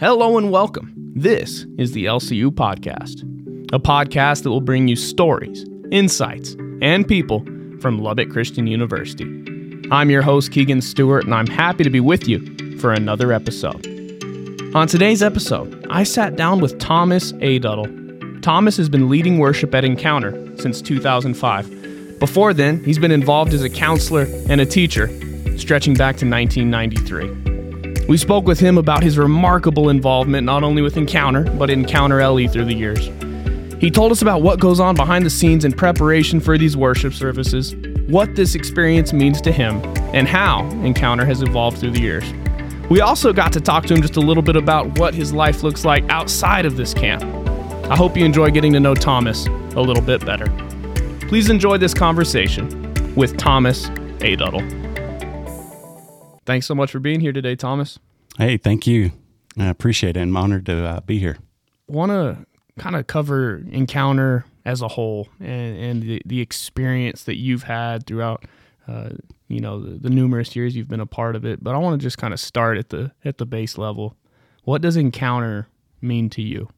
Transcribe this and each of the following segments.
Hello and welcome. This is the LCU Podcast, a podcast that will bring you stories, insights, and people from Lubbock Christian University. I'm your host, Keegan Stewart, and I'm happy to be with you for another episode. On today's episode, I sat down with Thomas Aduddell. Thomas has been leading worship at Encounter since 2005. Before then, he's been involved as a counselor and a teacher, stretching back to 1993. We spoke with him about his remarkable involvement not only with Encounter, but Encounter LE through the years. He told us about what goes on behind the scenes in preparation for these worship services, what this experience means to him, and how Encounter has evolved through the years. We also got to talk to him just a little bit about what his life looks like outside of this camp. I hope you enjoy getting to know Thomas a little bit better. Please enjoy this conversation with Thomas Aduddell. Thanks so much for being here today, Thomas. Hey, thank you. I appreciate it. I'm honored to be here. I want to kind of cover Encounter as a whole and the experience that you've had throughout, the numerous years you've been a part of it. But I want to just kind of start at the base level. What does Encounter mean to you?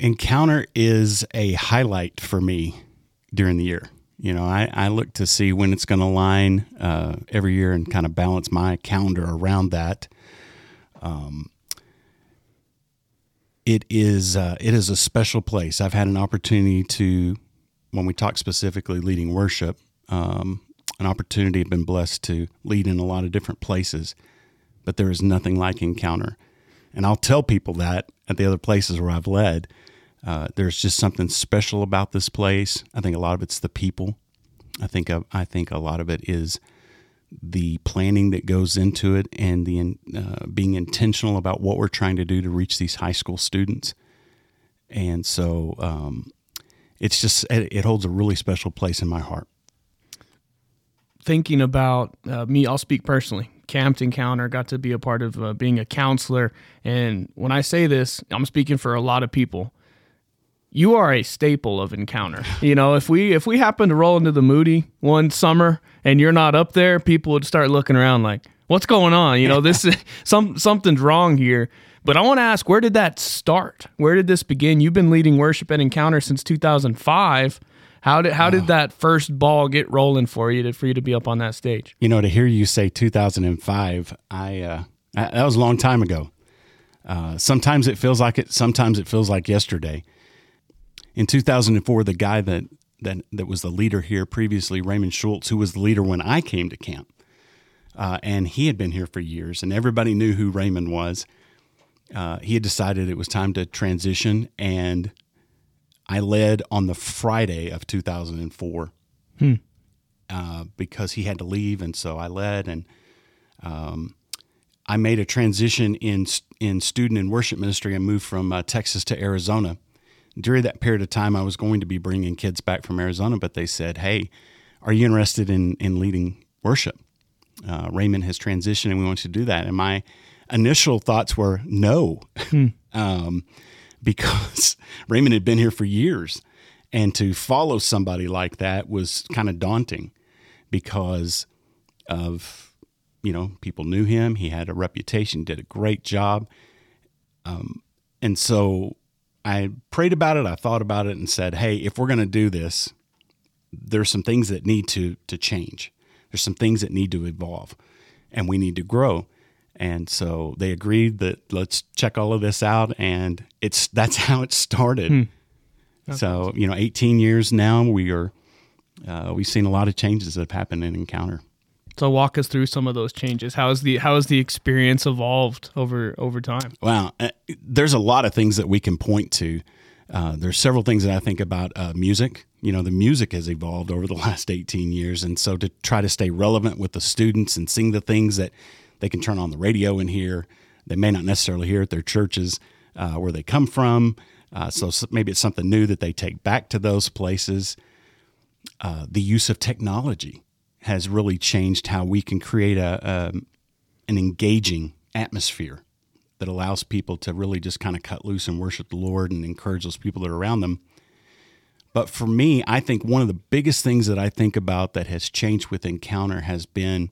Encounter is a highlight for me during the year. I look to see when it's going to align every year and kind of balance my calendar around that. It is a special place. I've had an opportunity to, when we talk specifically leading worship, an opportunity I've been blessed to lead in a lot of different places, but there is nothing like Encounter. And I'll tell people that at the other places where I've led. There's just something special about this place. I think a lot of it's the people. I think a lot of it is the planning that goes into it and the being intentional about what we're trying to do to reach these high school students. And so it's just it holds a really special place in my heart. Thinking about me, I'll speak personally. Camped Encounter, got to be a part of being a counselor. And when I say this, I'm speaking for a lot of people. You are a staple of Encounter. If we happen to roll into the Moody one summer and you're not up there, people would start looking around like, what's going on? This is something's wrong here. But I want to ask, where did that start? Where did this begin? You've been leading worship at Encounter since 2005. How did that first ball get rolling for you to be up on that stage? To hear you say 2005, I that was a long time ago. Sometimes it feels like it. Sometimes it feels like yesterday. In 2004, the guy that was the leader here previously, Raymond Schultz, who was the leader when I came to camp, and he had been here for years, and everybody knew who Raymond was. He had decided it was time to transition, and I led on the Friday of 2004 because he had to leave, and so I led, and I made a transition in student and worship ministry. I moved from Texas to Arizona. During that period of time, I was going to be bringing kids back from Arizona, but they said, hey, are you interested in leading worship? Raymond has transitioned, and we want you to do that. And my initial thoughts were no, because Raymond had been here for years, and to follow somebody like that was kind of daunting because of, people knew him. He had a reputation, did a great job. And so I prayed about it, I thought about it, and said, hey, if we're going to do this, there's some things that need to change. There's some things that need to evolve, and we need to grow. And so they agreed that let's check all of this out, and that's how it started. So, 18 years now, we've seen a lot of changes that have happened in Encounter. So walk us through some of those changes. How has the experience evolved over time? Wow, there's a lot of things that we can point to. There's several things that I think about music. The music has evolved over the last 18 years, and so to try to stay relevant with the students and sing the things that they can turn on the radio and hear, they may not necessarily hear at their churches where they come from. So maybe it's something new that they take back to those places. The use of technology has really changed how we can create an engaging atmosphere that allows people to really just kind of cut loose and worship the Lord and encourage those people that are around them. But for me, I think one of the biggest things that I think about that has changed with Encounter has been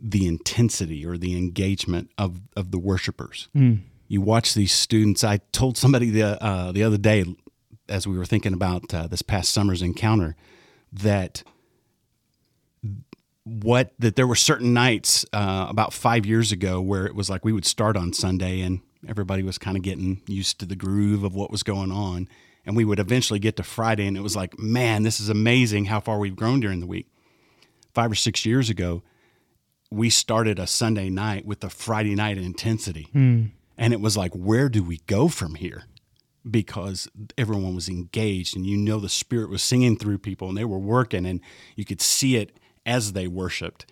the intensity or the engagement of the worshipers. Mm. You watch these students. I told somebody the other day, as we were thinking about this past summer's encounter, that there were certain nights about 5 years ago where it was like we would start on Sunday and everybody was kind of getting used to the groove of what was going on, and we would eventually get to Friday and it was like, man, this is amazing how far we've grown during the week. 5 or 6 years ago, we started a Sunday night with a Friday night intensity, and it was like, where do we go from here? Because everyone was engaged, and the Spirit was singing through people, and they were working, and you could see it as they worshiped.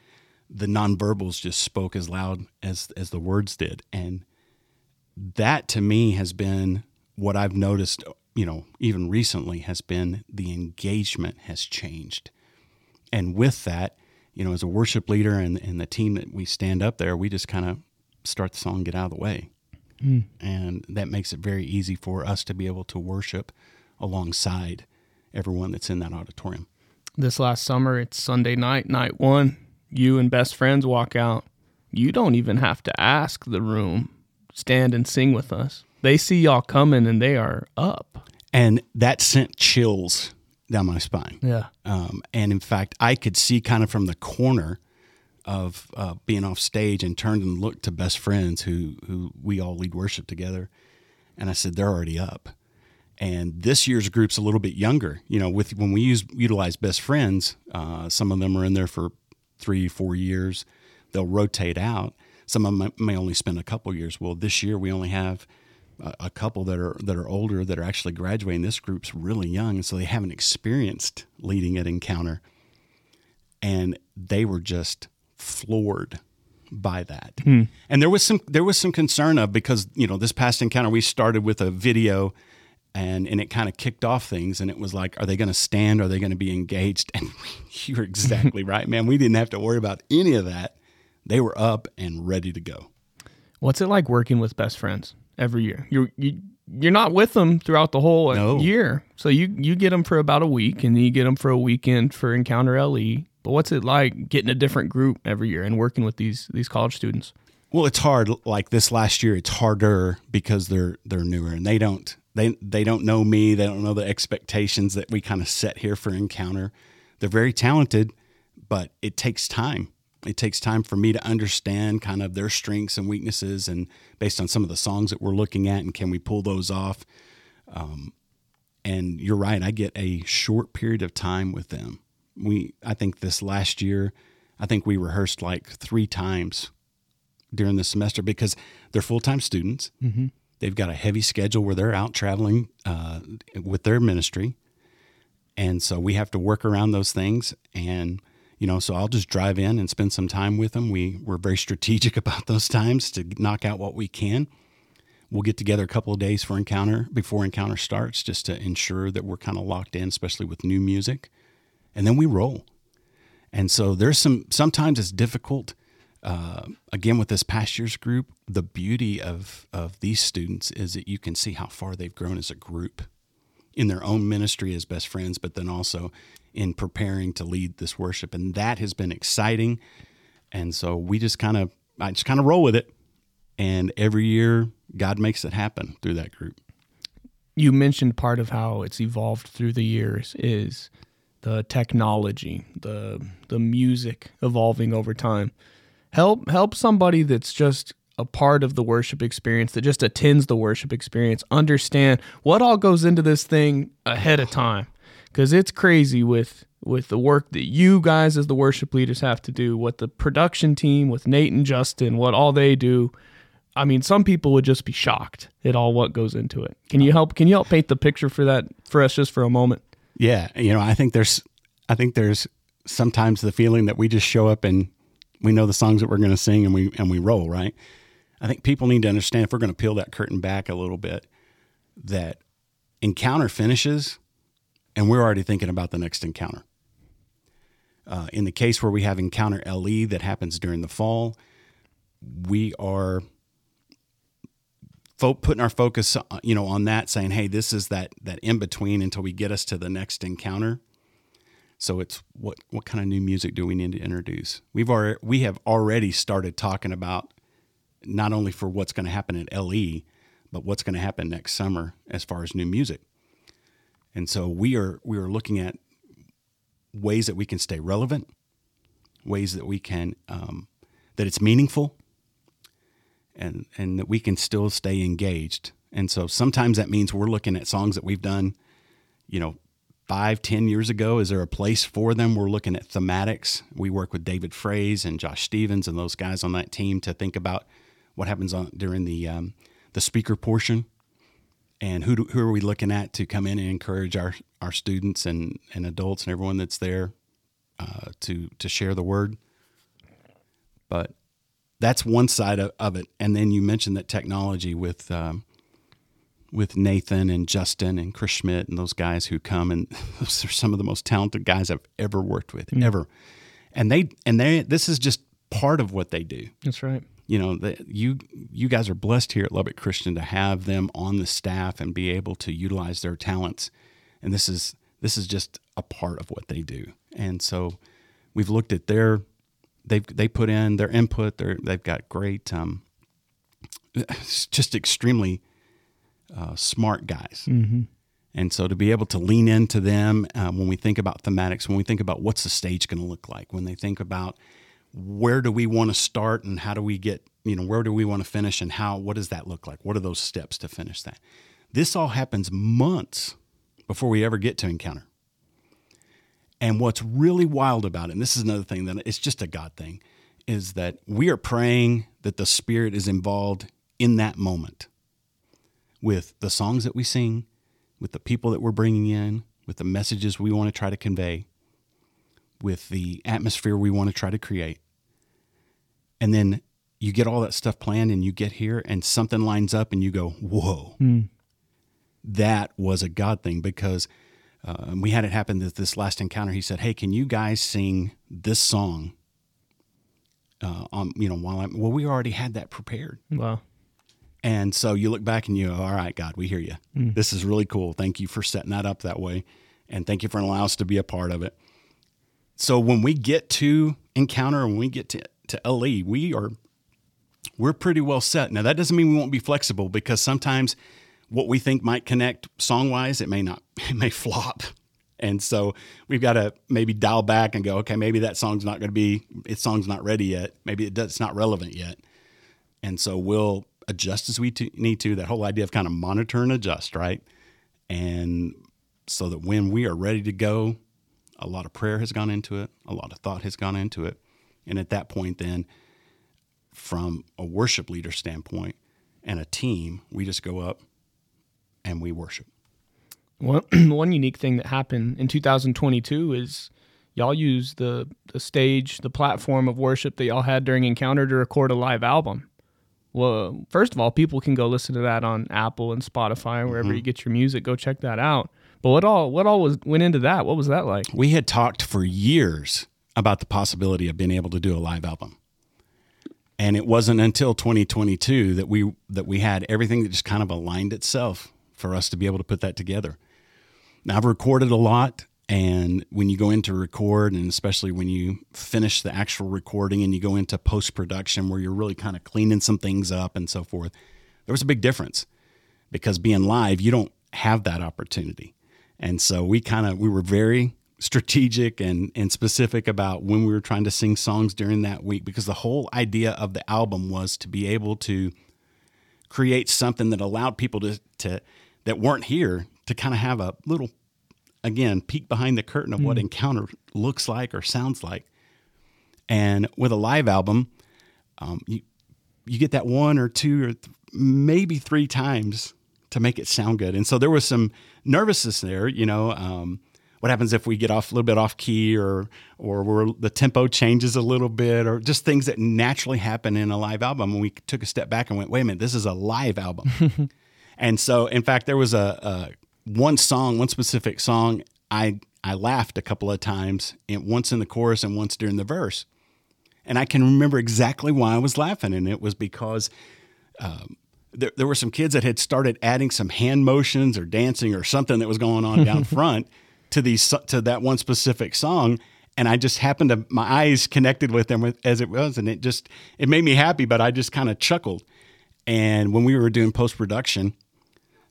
The nonverbals just spoke as loud as the words did, and that to me has been what I've noticed. Even recently, has been the engagement has changed, and with that, as a worship leader and the team that we stand up there, we just kind of start the song, get out of the way. Mm. And that makes it very easy for us to be able to worship alongside everyone that's in that auditorium. This last summer, it's Sunday night, night one. You and best friends walk out. You don't even have to ask the room, stand and sing with us. They see y'all coming and they are up. And that sent chills down my spine. Yeah. And in fact, I could see kind of from the corner of being off stage, and turned and looked to best friends who we all lead worship together. And I said, they're already up. And this year's group's a little bit younger. When we utilize best friends, some of them are in there for 3-4 years. They'll rotate out. Some of them may only spend a couple years. Well, this year we only have a couple that are older that are actually graduating. This group's really young, and so they haven't experienced leading at Encounter. And they were just floored by that. Hmm. And there was some concern because this past encounter we started with a video and it kind of kicked off things, and it was like, are they going to stand? Are they going to be engaged? And you're exactly right, man. We didn't have to worry about any of that. They were up and ready to go. What's it like working with best friends every year? You're not with them throughout the whole year. So you get them for about a week, and then you get them for a weekend for Encounter LE. But what's it like getting a different group every year and working with these college students? Well, it's hard. Like this last year, it's harder because they're newer, and they don't know me. They don't know the expectations that we kind of set here for Encounter. They're very talented, but it takes time. It takes time for me to understand kind of their strengths and weaknesses, and based on some of the songs that we're looking at, and can we pull those off? And you're right, I get a short period of time with them. I think we rehearsed like 3 times during the semester because they're full-time students. Mm-hmm. They've got a heavy schedule where they're out traveling with their ministry. And so we have to work around those things. And, so I'll just drive in and spend some time with them. We're very strategic about those times to knock out what we can. We'll get together a couple of days before Encounter starts, just to ensure that we're kind of locked in, especially with new music. And then we roll. And so there's sometimes it's difficult. Again, with this past year's group, the beauty of these students is that you can see how far they've grown as a group in their own ministry as best friends, but then also in preparing to lead this worship. And that has been exciting. And so I just kind of roll with it. And every year, God makes it happen through that group. You mentioned part of how it's evolved through the years is the technology, the music evolving over time. Help somebody that's just a part of the worship experience, that just attends the worship experience, understand what all goes into this thing ahead of time. Because it's crazy with the work that you guys as the worship leaders have to do, what the production team, with Nate and Justin, what all they do. I mean, some people would just be shocked at all what goes into it. Can you help paint the picture for that for us just for a moment? Yeah, I think there's sometimes the feeling that we just show up and we know the songs that we're going to sing and we roll, right? I think people need to understand, if we're going to peel that curtain back a little bit, that Encounter finishes and we're already thinking about the next Encounter. In the case where we have Encounter LE that happens during the fall, we are putting our focus, on that, saying, hey, this is that in between until we get us to the next Encounter. So it's what kind of new music do we need to introduce? We have already started talking about not only for what's going to happen at LE, but what's going to happen next summer as far as new music. And so we are looking at ways that we can stay relevant, ways that we can that it's meaningful, and that we can still stay engaged. And so sometimes that means we're looking at songs that we've done, 5-10 years ago. Is there a place for them? We're looking at thematics. We work with David Fraze and Josh Stevens and those guys on that team to think about what happens during the speaker portion, and who are we looking at to come in and encourage our students and adults and everyone that's there to share the word. But that's one side of it. And then you mentioned that technology with Nathan and Justin and Chris Schmidt and those guys who come, and those are some of the most talented guys I've ever worked with, ever. And they this is just part of what they do. That's right. You guys are blessed here at Lubbock Christian to have them on the staff and be able to utilize their talents. And this is just a part of what they do. And so we've looked at they put in their input. They've got great, just extremely smart guys. Mm-hmm. And so to be able to lean into them when we think about thematics, when we think about what's the stage going to look like, when they think about where do we want to start and how do we get, where do we want to finish and what does that look like? What are those steps to finish that? This all happens months before we ever get to Encounter. And what's really wild about it, and this is another thing that it's just a God thing, is that we are praying that the Spirit is involved in that moment, with the songs that we sing, with the people that we're bringing in, with the messages we want to try to convey, with the atmosphere we want to try to create. And then you get all that stuff planned and you get here and something lines up and you go, whoa, That was a God thing, because we had it happen at this last encounter. He said, hey, can you guys sing this song? We already had that prepared. Wow. And so you look back and you go, all right, God, we hear you. Mm. This is really cool. Thank you for setting that up that way. And thank you for allowing us to be a part of it. So when we get to Encounter and when we get to LE, we're pretty well set. Now, that doesn't mean we won't be flexible, because sometimes what we think might connect song-wise, it may not. It may flop. And so we've got to maybe dial back and go, okay, maybe that song's not going to be, its song's not ready yet. Maybe it's not relevant yet. And so we'll adjust as we need to. That whole idea of kind of monitor and adjust, right? And so that when we are ready to go, a lot of prayer has gone into it, a lot of thought has gone into it. And at that point then, from a worship leader standpoint and a team, we just go up and we worship. One unique thing that happened in 2022 is y'all used the stage, the platform of worship that y'all had during Encounter to record a live album. Well, first of all, people can go listen to that on Apple and Spotify, wherever you get your music. Go check that out. But what all went into that? What was that like? We had talked for years about the possibility of being able to do a live album, and it wasn't until 2022 that we had everything that just kind of aligned itself for us to be able to put that together. Now, I've recorded a lot, and when you go into record, and especially when you finish the actual recording and you go into post-production where you're really kind of cleaning some things up and so forth, there was a big difference, because being live, you don't have that opportunity. And so we were very strategic and specific about when we were trying to sing songs during that week, because the whole idea of the album was to be able to create something that allowed people to that weren't here to kind of have a little, again, peek behind the curtain of what Encounter looks like or sounds like. And with a live album, you get that one or two or maybe three times to make it sound good. And so there was some nervousness there, what happens if we get off a little bit off key or the tempo changes a little bit, or just things that naturally happen in a live album. And we took a step back and went, wait a minute, this is a live album. And so, in fact, there was one specific song, I laughed a couple of times, and once in the chorus and once during the verse. And I can remember exactly why I was laughing, and it was because there were some kids that had started adding some hand motions or dancing or something that was going on down front to these, to that one specific song. And I just happened to, my eyes connected with them as it was. And it made me happy, but I just kind of chuckled. And when we were doing post-production,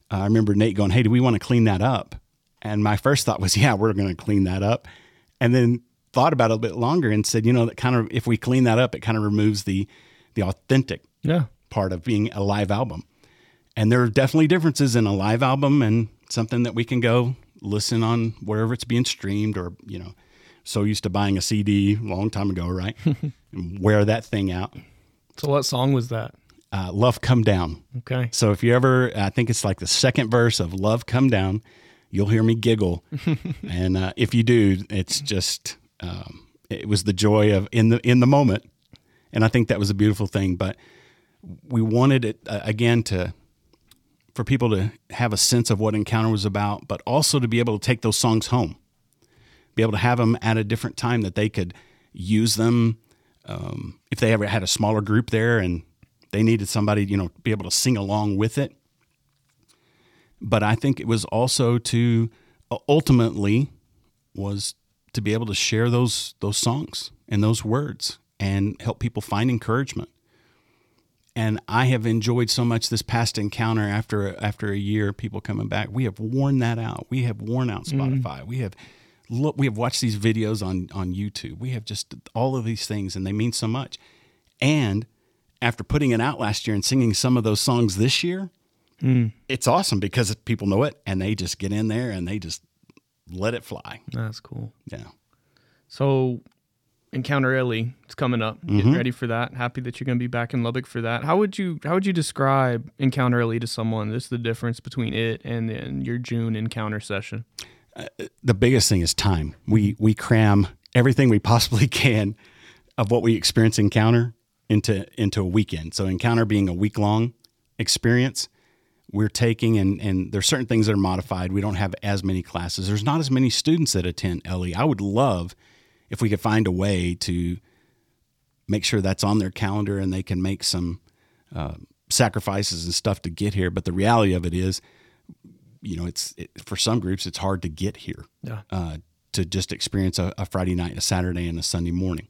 I remember Nate going, "Hey, do we want to clean that up?" And my first thought was, yeah, we're going to clean that up. And then thought about it a bit longer and said, that kind of, if we clean that up, it kind of removes the authentic part of being a live album. And there are definitely differences in a live album and something that we can go listen on wherever it's being streamed, or, so used to buying a CD a long time ago, right? And wear that thing out. So what song was that? Love Come Down. Okay. So if you ever, I think it's like the second verse of Love Come Down, you'll hear me giggle. And if you do, it's just, it was the joy of in the moment. And I think that was a beautiful thing. But we wanted it, again, for people to have a sense of what Encounter was about, but also to be able to take those songs home, be able to have them at a different time that they could use them. If they ever had a smaller group there and they needed somebody, be able to sing along with it. But I think it was also to ultimately was to be able to share those songs and those words and help people find encouragement. And I have enjoyed so much this past Encounter after a year, people coming back. We have worn that out. We have worn out Spotify. We have watched these videos on YouTube. We have just all of these things, and they mean so much. And after putting it out last year and singing some of those songs this year, it's awesome because people know it and they just get in there and they just let it fly. That's cool. Yeah. So Encounter LA, it's coming up. Mm-hmm. Getting ready for that. Happy that you're going to be back in Lubbock for that. How would you describe Encounter LA to someone? This is the difference between it and then your June Encounter session. The biggest thing is time. We cram everything we possibly can of what we experience Encounter into a weekend. So Encounter being a week-long experience, we're taking, and there's certain things that are modified. We don't have as many classes. There's not as many students that attend LE. I would love if we could find a way to make sure that's on their calendar and they can make some sacrifices and stuff to get here. But the reality of it is, for some groups, it's hard to get here to just experience a Friday night, a Saturday, and a Sunday morning.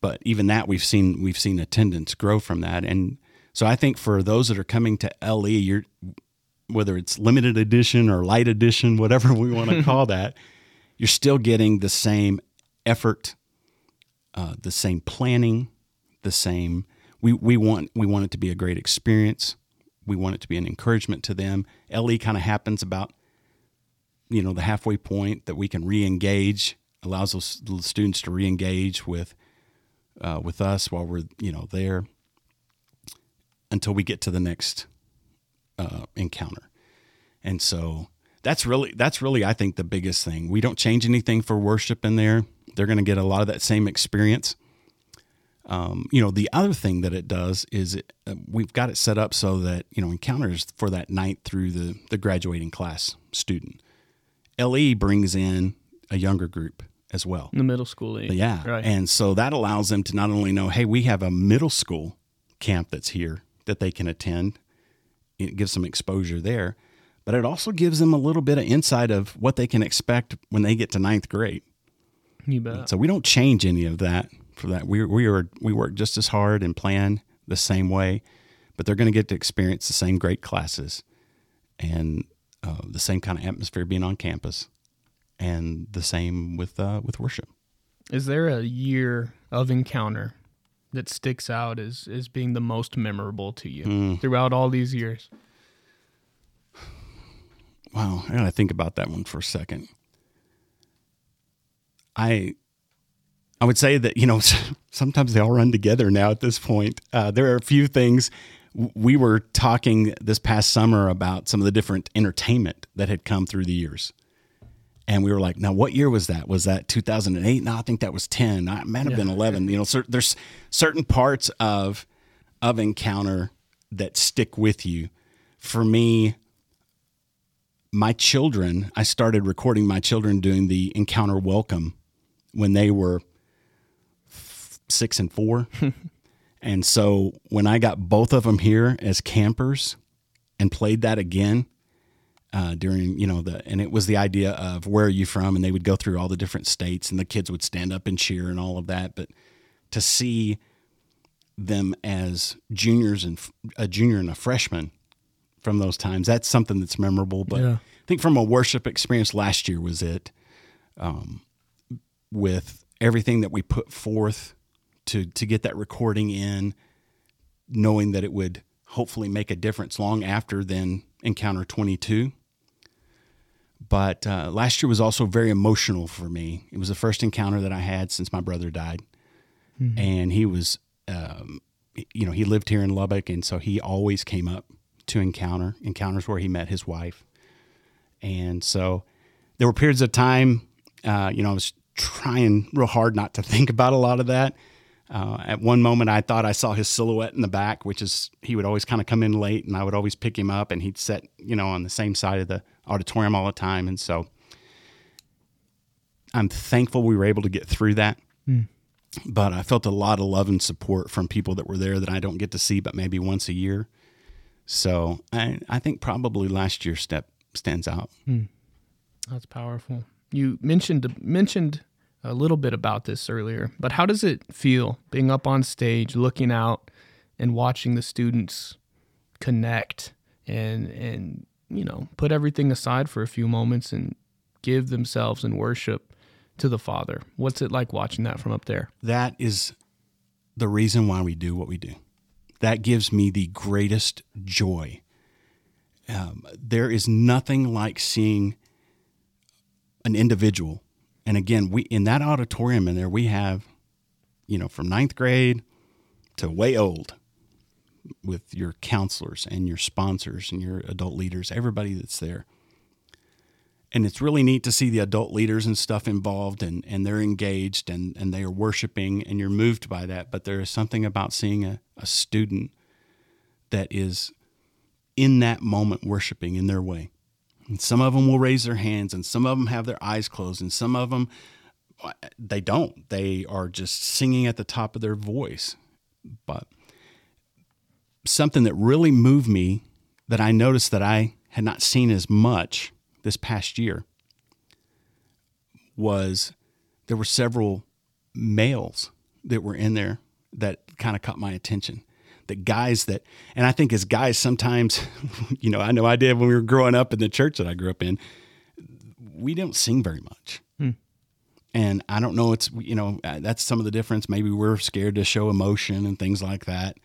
But even that, we've seen attendance grow from that. And so I think for those that are coming to LE, whether it's limited edition or light edition, whatever we want to call that, you're still getting the same effort, the same planning, the same. We want it to be a great experience. We want it to be an encouragement to them. LE kind of happens about, the halfway point that we can re-engage, allows those students to re-engage with us while we're, there until we get to the next encounter. And so that's really, I think, the biggest thing. We don't change anything for worship in there. They're going to get a lot of that same experience. The other thing that it does is we've got it set up so that, encounters for that ninth through the graduating class student. LE brings in a younger group as well. In the middle school age. Yeah. Right. And so that allows them to not only know, hey, we have a middle school camp that's here that they can attend. It gives them exposure there, but it also gives them a little bit of insight of what they can expect when they get to ninth grade. You bet. So we don't change any of that for that. We work just as hard and plan the same way, but they're going to get to experience the same great classes and the same kind of atmosphere being on campus. And the same with worship. Is there a year of Encounter that sticks out as being the most memorable to you throughout all these years? Wow, I gotta think about that one for a second. I would say that sometimes they all run together now at this point. There are a few things. We were talking this past summer about some of the different entertainment that had come through the years. And we were like, now, what year was that? Was that 2008? No, I think that was 10. It might have been 11. There's certain parts of Encounter that stick with you. For me, my children, I started recording my children doing the Encounter welcome when they were 6 and 4. And so when I got both of them here as campers and played that again, during, you know, and it was the idea of where are you from? And they would go through all the different states and the kids would stand up and cheer and all of that. But to see them as juniors and a junior and a freshman from those times, that's something that's memorable. But yeah. I think from a worship experience last year was it, with everything that we put forth to get that recording in, knowing that it would hopefully make a difference long after then Encounter 22. But last year was also very emotional for me. It was the first encounter that I had since my brother died. Mm-hmm. And he was, you know, he lived here in Lubbock, and so he always came up to Encounter's where he met his wife. And so there were periods of time, you know, I was trying real hard not to think about a lot of that. At one moment I thought I saw his silhouette in the back, which is, he would always kind of come in late and I would always pick him up and he'd sit, you know, on the same side of the auditorium all the time. And so I'm thankful we were able to get through that, but I felt a lot of love and support from people that were there that I don't get to see, but maybe once a year. So I think probably last year's step stands out. Mm. That's powerful. You mentioned a little bit about this earlier, but how does it feel being up on stage, looking out and watching the students connect and you know, put everything aside for a few moments and give themselves in worship to the Father? What's it like watching that from up there? That is the reason why we do what we do. That gives me the greatest joy. There is nothing like seeing an individual. And again, we in that auditorium in there, we have, you know, from ninth grade to way old with your counselors and your sponsors and your adult leaders, everybody that's there. And it's really neat to see the adult leaders and stuff involved and they're engaged and they are worshiping and you're moved by that. But there is something about seeing a student that is in that moment worshiping in their way. And some of them will raise their hands and some of them have their eyes closed and some of them, they don't. They are just singing at the top of their voice. But something that really moved me that I noticed that I had not seen as much this past year was there were several males that were in there that kind of caught my attention. The guys that, and I think as guys sometimes, you know I did when we were growing up in the church that I grew up in, we don't sing very much. Hmm. And I don't know, it's, you know, that's some of the difference. Maybe we're scared to show emotion and things like that.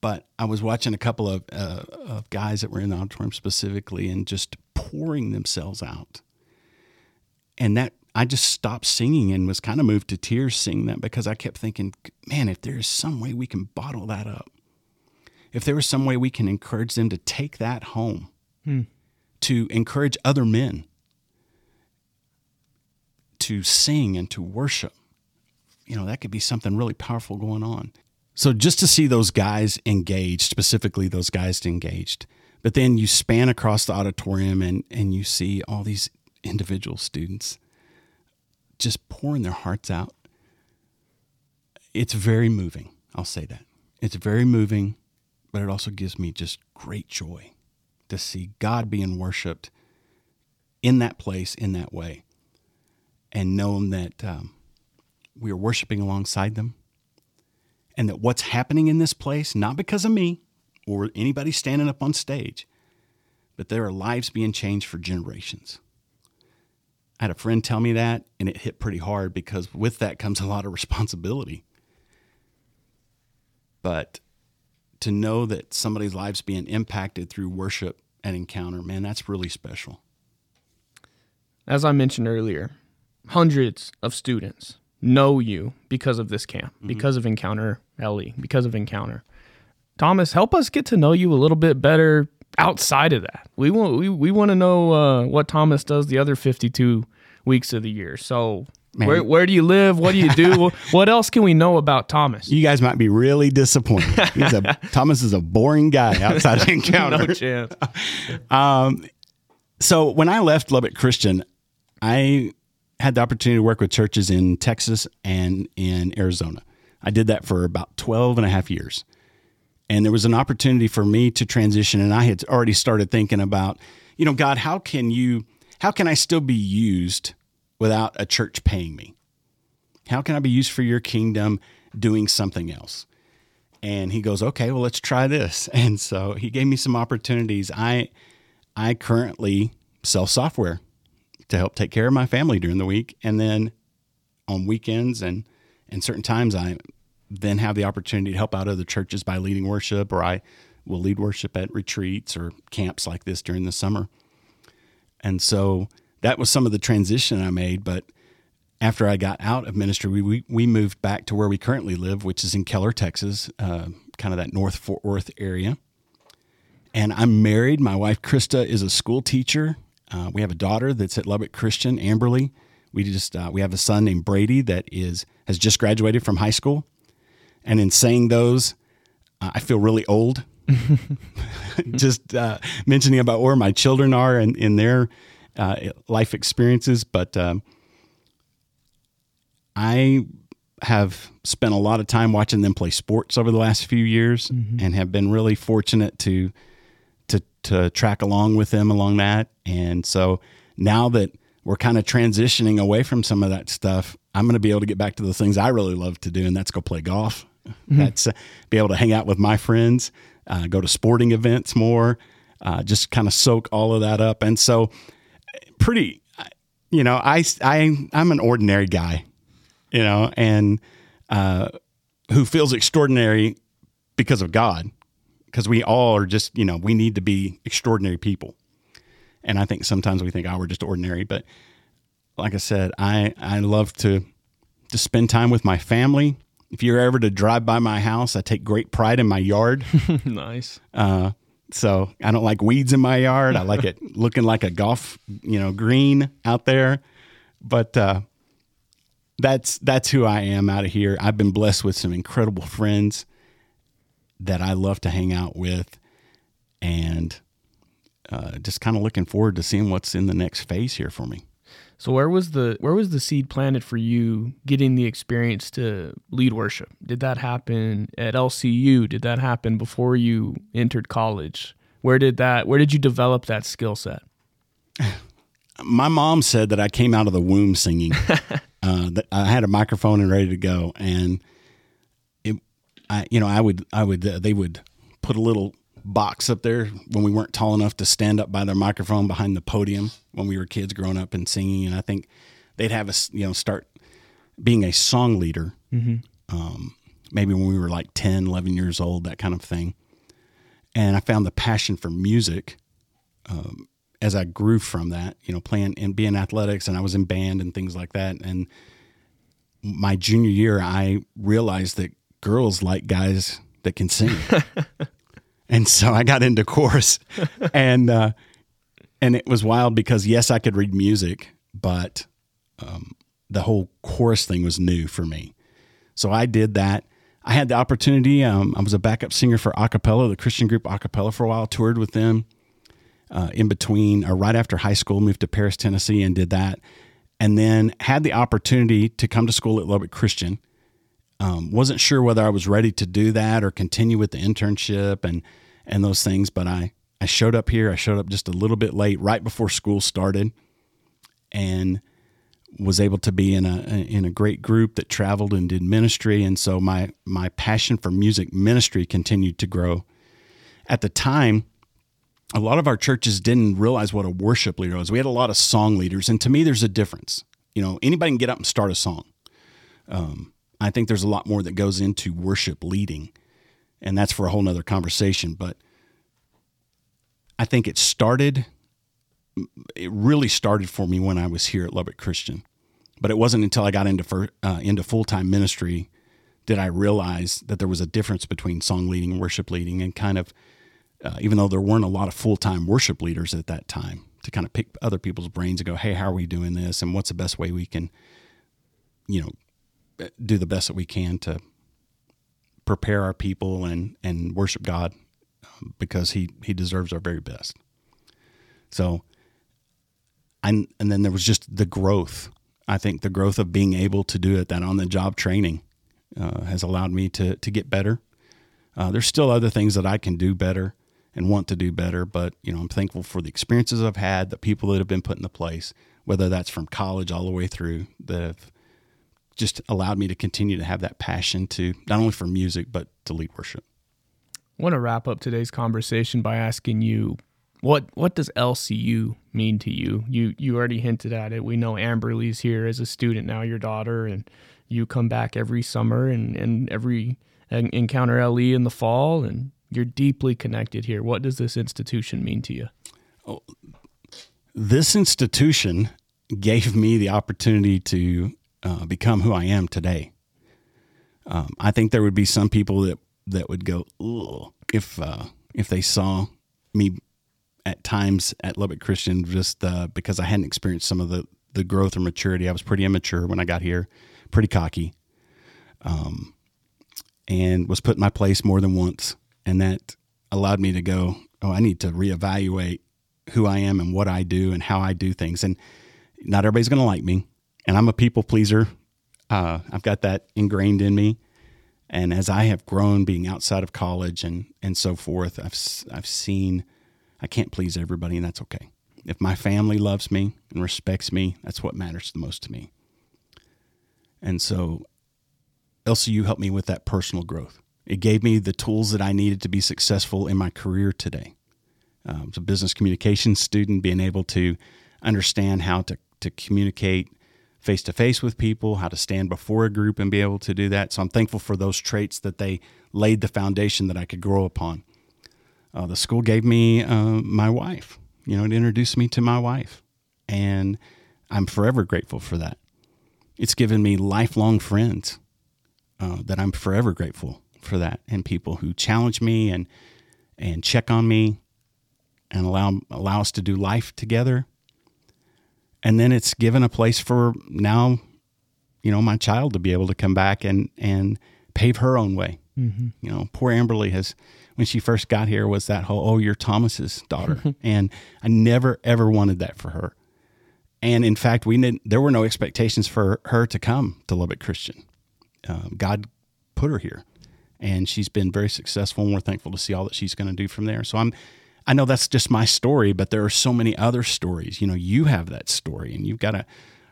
But I was watching a couple of guys that were in the auditorium specifically and just pouring themselves out. And that, I just stopped singing and was kind of moved to tears seeing that because I kept thinking, man, if there's some way we can bottle that up, if there was some way we can encourage them to take that home, to encourage other men to sing and to worship, you know, that could be something really powerful going on. So just to see those guys engaged, specifically those guys engaged, but then you span across the auditorium and you see all these individual students just pouring their hearts out. It's very moving. I'll say that. It's very moving, but it also gives me just great joy to see God being worshiped in that place, in that way, and knowing that we are worshiping alongside them and that what's happening in this place, not because of me or anybody standing up on stage, but there are lives being changed for generations. I had a friend tell me that, and it hit pretty hard because with that comes a lot of responsibility. But to know that somebody's life's being impacted through worship and Encounter, man, that's really special. As I mentioned earlier, hundreds of students know you because of this camp, because of Encounter LE, because of Encounter. Thomas, help us get to know you a little bit better. Outside of that, we want to know what Thomas does the other 52 weeks of the year. So where do you live? What do you do? What else can we know about Thomas? You guys might be really disappointed. Thomas is a boring guy outside of Encounter. No chance. So when I left Lubbock Christian, I had the opportunity to work with churches in Texas and in Arizona. I did that for about 12 and a half years. And there was an opportunity for me to transition. And I had already started thinking about, you know, God, how can I still be used without a church paying me? How can I be used for your kingdom doing something else? And he goes, okay, well, let's try this. And so he gave me some opportunities. I currently sell software to help take care of my family during the week. And then on weekends and certain times, I then have the opportunity to help out other churches by leading worship, or I will lead worship at retreats or camps like this during the summer. And so that was some of the transition I made. But after I got out of ministry, we moved back to where we currently live, which is in Keller, Texas, kind of that North Fort Worth area. And I'm married. My wife, Krista, is a school teacher. We have a daughter that's at Lubbock Christian, Amberly. We have a son named Brady that has just graduated from high school. And in saying those, I feel really old. Just mentioning about where my children are and in their life experiences. But I have spent a lot of time watching them play sports over the last few years, mm-hmm. and have been really fortunate to track along with them along that. And so now that we're kind of transitioning away from some of that stuff, I'm going to be able to get back to the things I really love to do, and that's go play golf. Mm-hmm. That's be able to hang out with my friends, go to sporting events more, just kind of soak all of that up. And so pretty, you know, I'm an ordinary guy, you know, and who feels extraordinary because of God, because we all are just, you know, we need to be extraordinary people. And I think sometimes we think, oh, we're just ordinary. But like I said, I love to spend time with my family. If you're ever to drive by my house, I take great pride in my yard. Nice. So I don't like weeds in my yard. I like it looking like a golf, you know, green out there. But that's who I am out of here. I've been blessed with some incredible friends that I love to hang out with, and just kind of looking forward to seeing what's in the next phase here for me. So where was the seed planted for you getting the experience to lead worship? Did that happen at LCU? Did that happen before you entered college? Where did you develop that skill set? My mom said that I came out of the womb singing. That I had a microphone and ready to go, and they would put a little box up there when we weren't tall enough to stand up by their microphone behind the podium when we were kids growing up and singing. And I think they'd have us, you know, start being a song leader, mm-hmm. Maybe when we were like 10, 11 years old, that kind of thing. And I found the passion for music as I grew from that, you know, playing and being athletics, and I was in band and things like that. And my junior year, I realized that girls like guys that can sing. And so I got into chorus, and it was wild because, yes, I could read music, but the whole chorus thing was new for me. So I did that. I had the opportunity. I was a backup singer for Acapella, the Christian group Acapella, for a while, toured with them in between, or right after high school, moved to Paris, Tennessee, and did that. And then had the opportunity to come to school at Lubbock Christian. Wasn't sure whether I was ready to do that or continue with the internship and those things, but I showed up here. I showed up just a little bit late, right before school started, and was able to be in a great group that traveled and did ministry. And so my passion for music ministry continued to grow. At the time, a lot of our churches didn't realize what a worship leader was. We had a lot of song leaders, and to me, there's a difference. You know, anybody can get up and start a song. I think there's a lot more that goes into worship leading, and that's for a whole nother conversation. But I think it really started for me when I was here at Lubbock Christian, but it wasn't until I got into full-time ministry did I realize that there was a difference between song leading and worship leading, and kind of, even though there weren't a lot of full-time worship leaders at that time, to kind of pick other people's brains and go, hey, how are we doing this? And what's the best way we can, you know, do the best that we can to prepare our people and worship God, because he deserves our very best. So, and then there was just the growth. I think the growth of being able to do it, that on-the-job training has allowed me to get better. There's still other things that I can do better and want to do better, but you know, I'm thankful for the experiences I've had, the people that have been put into place, whether that's from college all the way through, that have just allowed me to continue to have that passion to not only for music, but to lead worship. I want to wrap up today's conversation by asking you, what does LCU mean to you? You already hinted at it. We know Amberly's here as a student now, your daughter, and you come back every summer and encounter LE in the fall, and you're deeply connected here. What does this institution mean to you? Oh, this institution gave me the opportunity to become who I am today. I think there would be some people that would go, ugh, if they saw me at times at Lubbock Christian, just because I hadn't experienced some of the growth or maturity. I was pretty immature when I got here, pretty cocky, and was put in my place more than once. And that allowed me to go, oh, I need to reevaluate who I am and what I do and how I do things. And not everybody's going to like me. And I'm a people pleaser. I've got that ingrained in me. And as I have grown being outside of college and so forth, I've seen I can't please everybody, and that's okay. If my family loves me and respects me, that's what matters the most to me. And so LCU helped me with that personal growth. It gave me the tools that I needed to be successful in my career today. As a business communications student, being able to understand how to communicate face-to-face with people, how to stand before a group and be able to do that. So I'm thankful for those traits that they laid the foundation that I could grow upon. The school gave me my wife. You know, it introduced me to my wife, and I'm forever grateful for that. It's given me lifelong friends that I'm forever grateful for that, and people who challenge me and check on me and allow us to do life together. And then it's given a place for now, you know, my child to be able to come back and pave her own way. Mm-hmm. You know, poor Amberly when she first got here was that whole, oh, you're Thomas's daughter. And I never, ever wanted that for her. And in fact, there were no expectations for her to come to Lubbock Christian. God put her here, and she's been very successful, and we're thankful to see all that she's going to do from there. So I know that's just my story, but there are so many other stories. You know, you have that story, and you've got a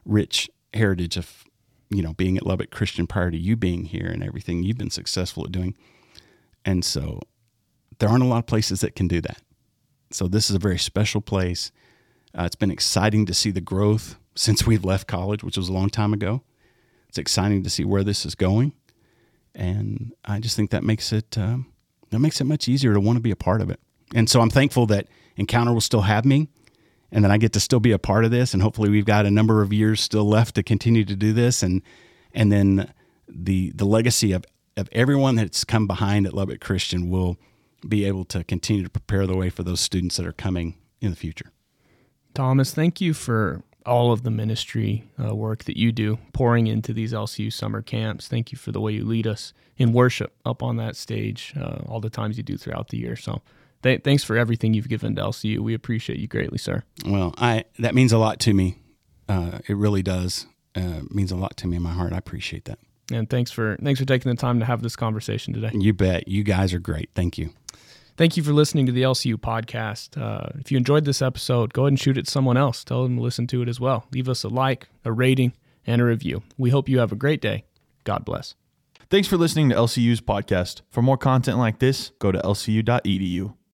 rich heritage of, you know, being at Lubbock Christian prior to you being here and everything you've been successful at doing. And so there aren't a lot of places that can do that. So this is a very special place. It's been exciting to see the growth since we've left college, which was a long time ago. It's exciting to see where this is going. And I just think that makes it much easier to want to be a part of it. And so I'm thankful that Encounter will still have me, and that I get to still be a part of this. And hopefully we've got a number of years still left to continue to do this. And then the legacy of everyone that's come behind at Lubbock Christian will be able to continue to prepare the way for those students that are coming in the future. Thomas, thank you for all of the ministry work that you do, pouring into these LCU summer camps. Thank you for the way you lead us in worship up on that stage, all the times you do throughout the year. So thanks for everything you've given to LCU. We appreciate you greatly, sir. Well, that means a lot to me. It really does. It means a lot to me in my heart. I appreciate that. And thanks for taking the time to have this conversation today. You bet. You guys are great. Thank you. Thank you for listening to the LCU podcast. If you enjoyed this episode, go ahead and shoot it to someone else. Tell them to listen to it as well. Leave us a like, a rating, and a review. We hope you have a great day. God bless. Thanks for listening to LCU's podcast. For more content like this, go to lcu.edu.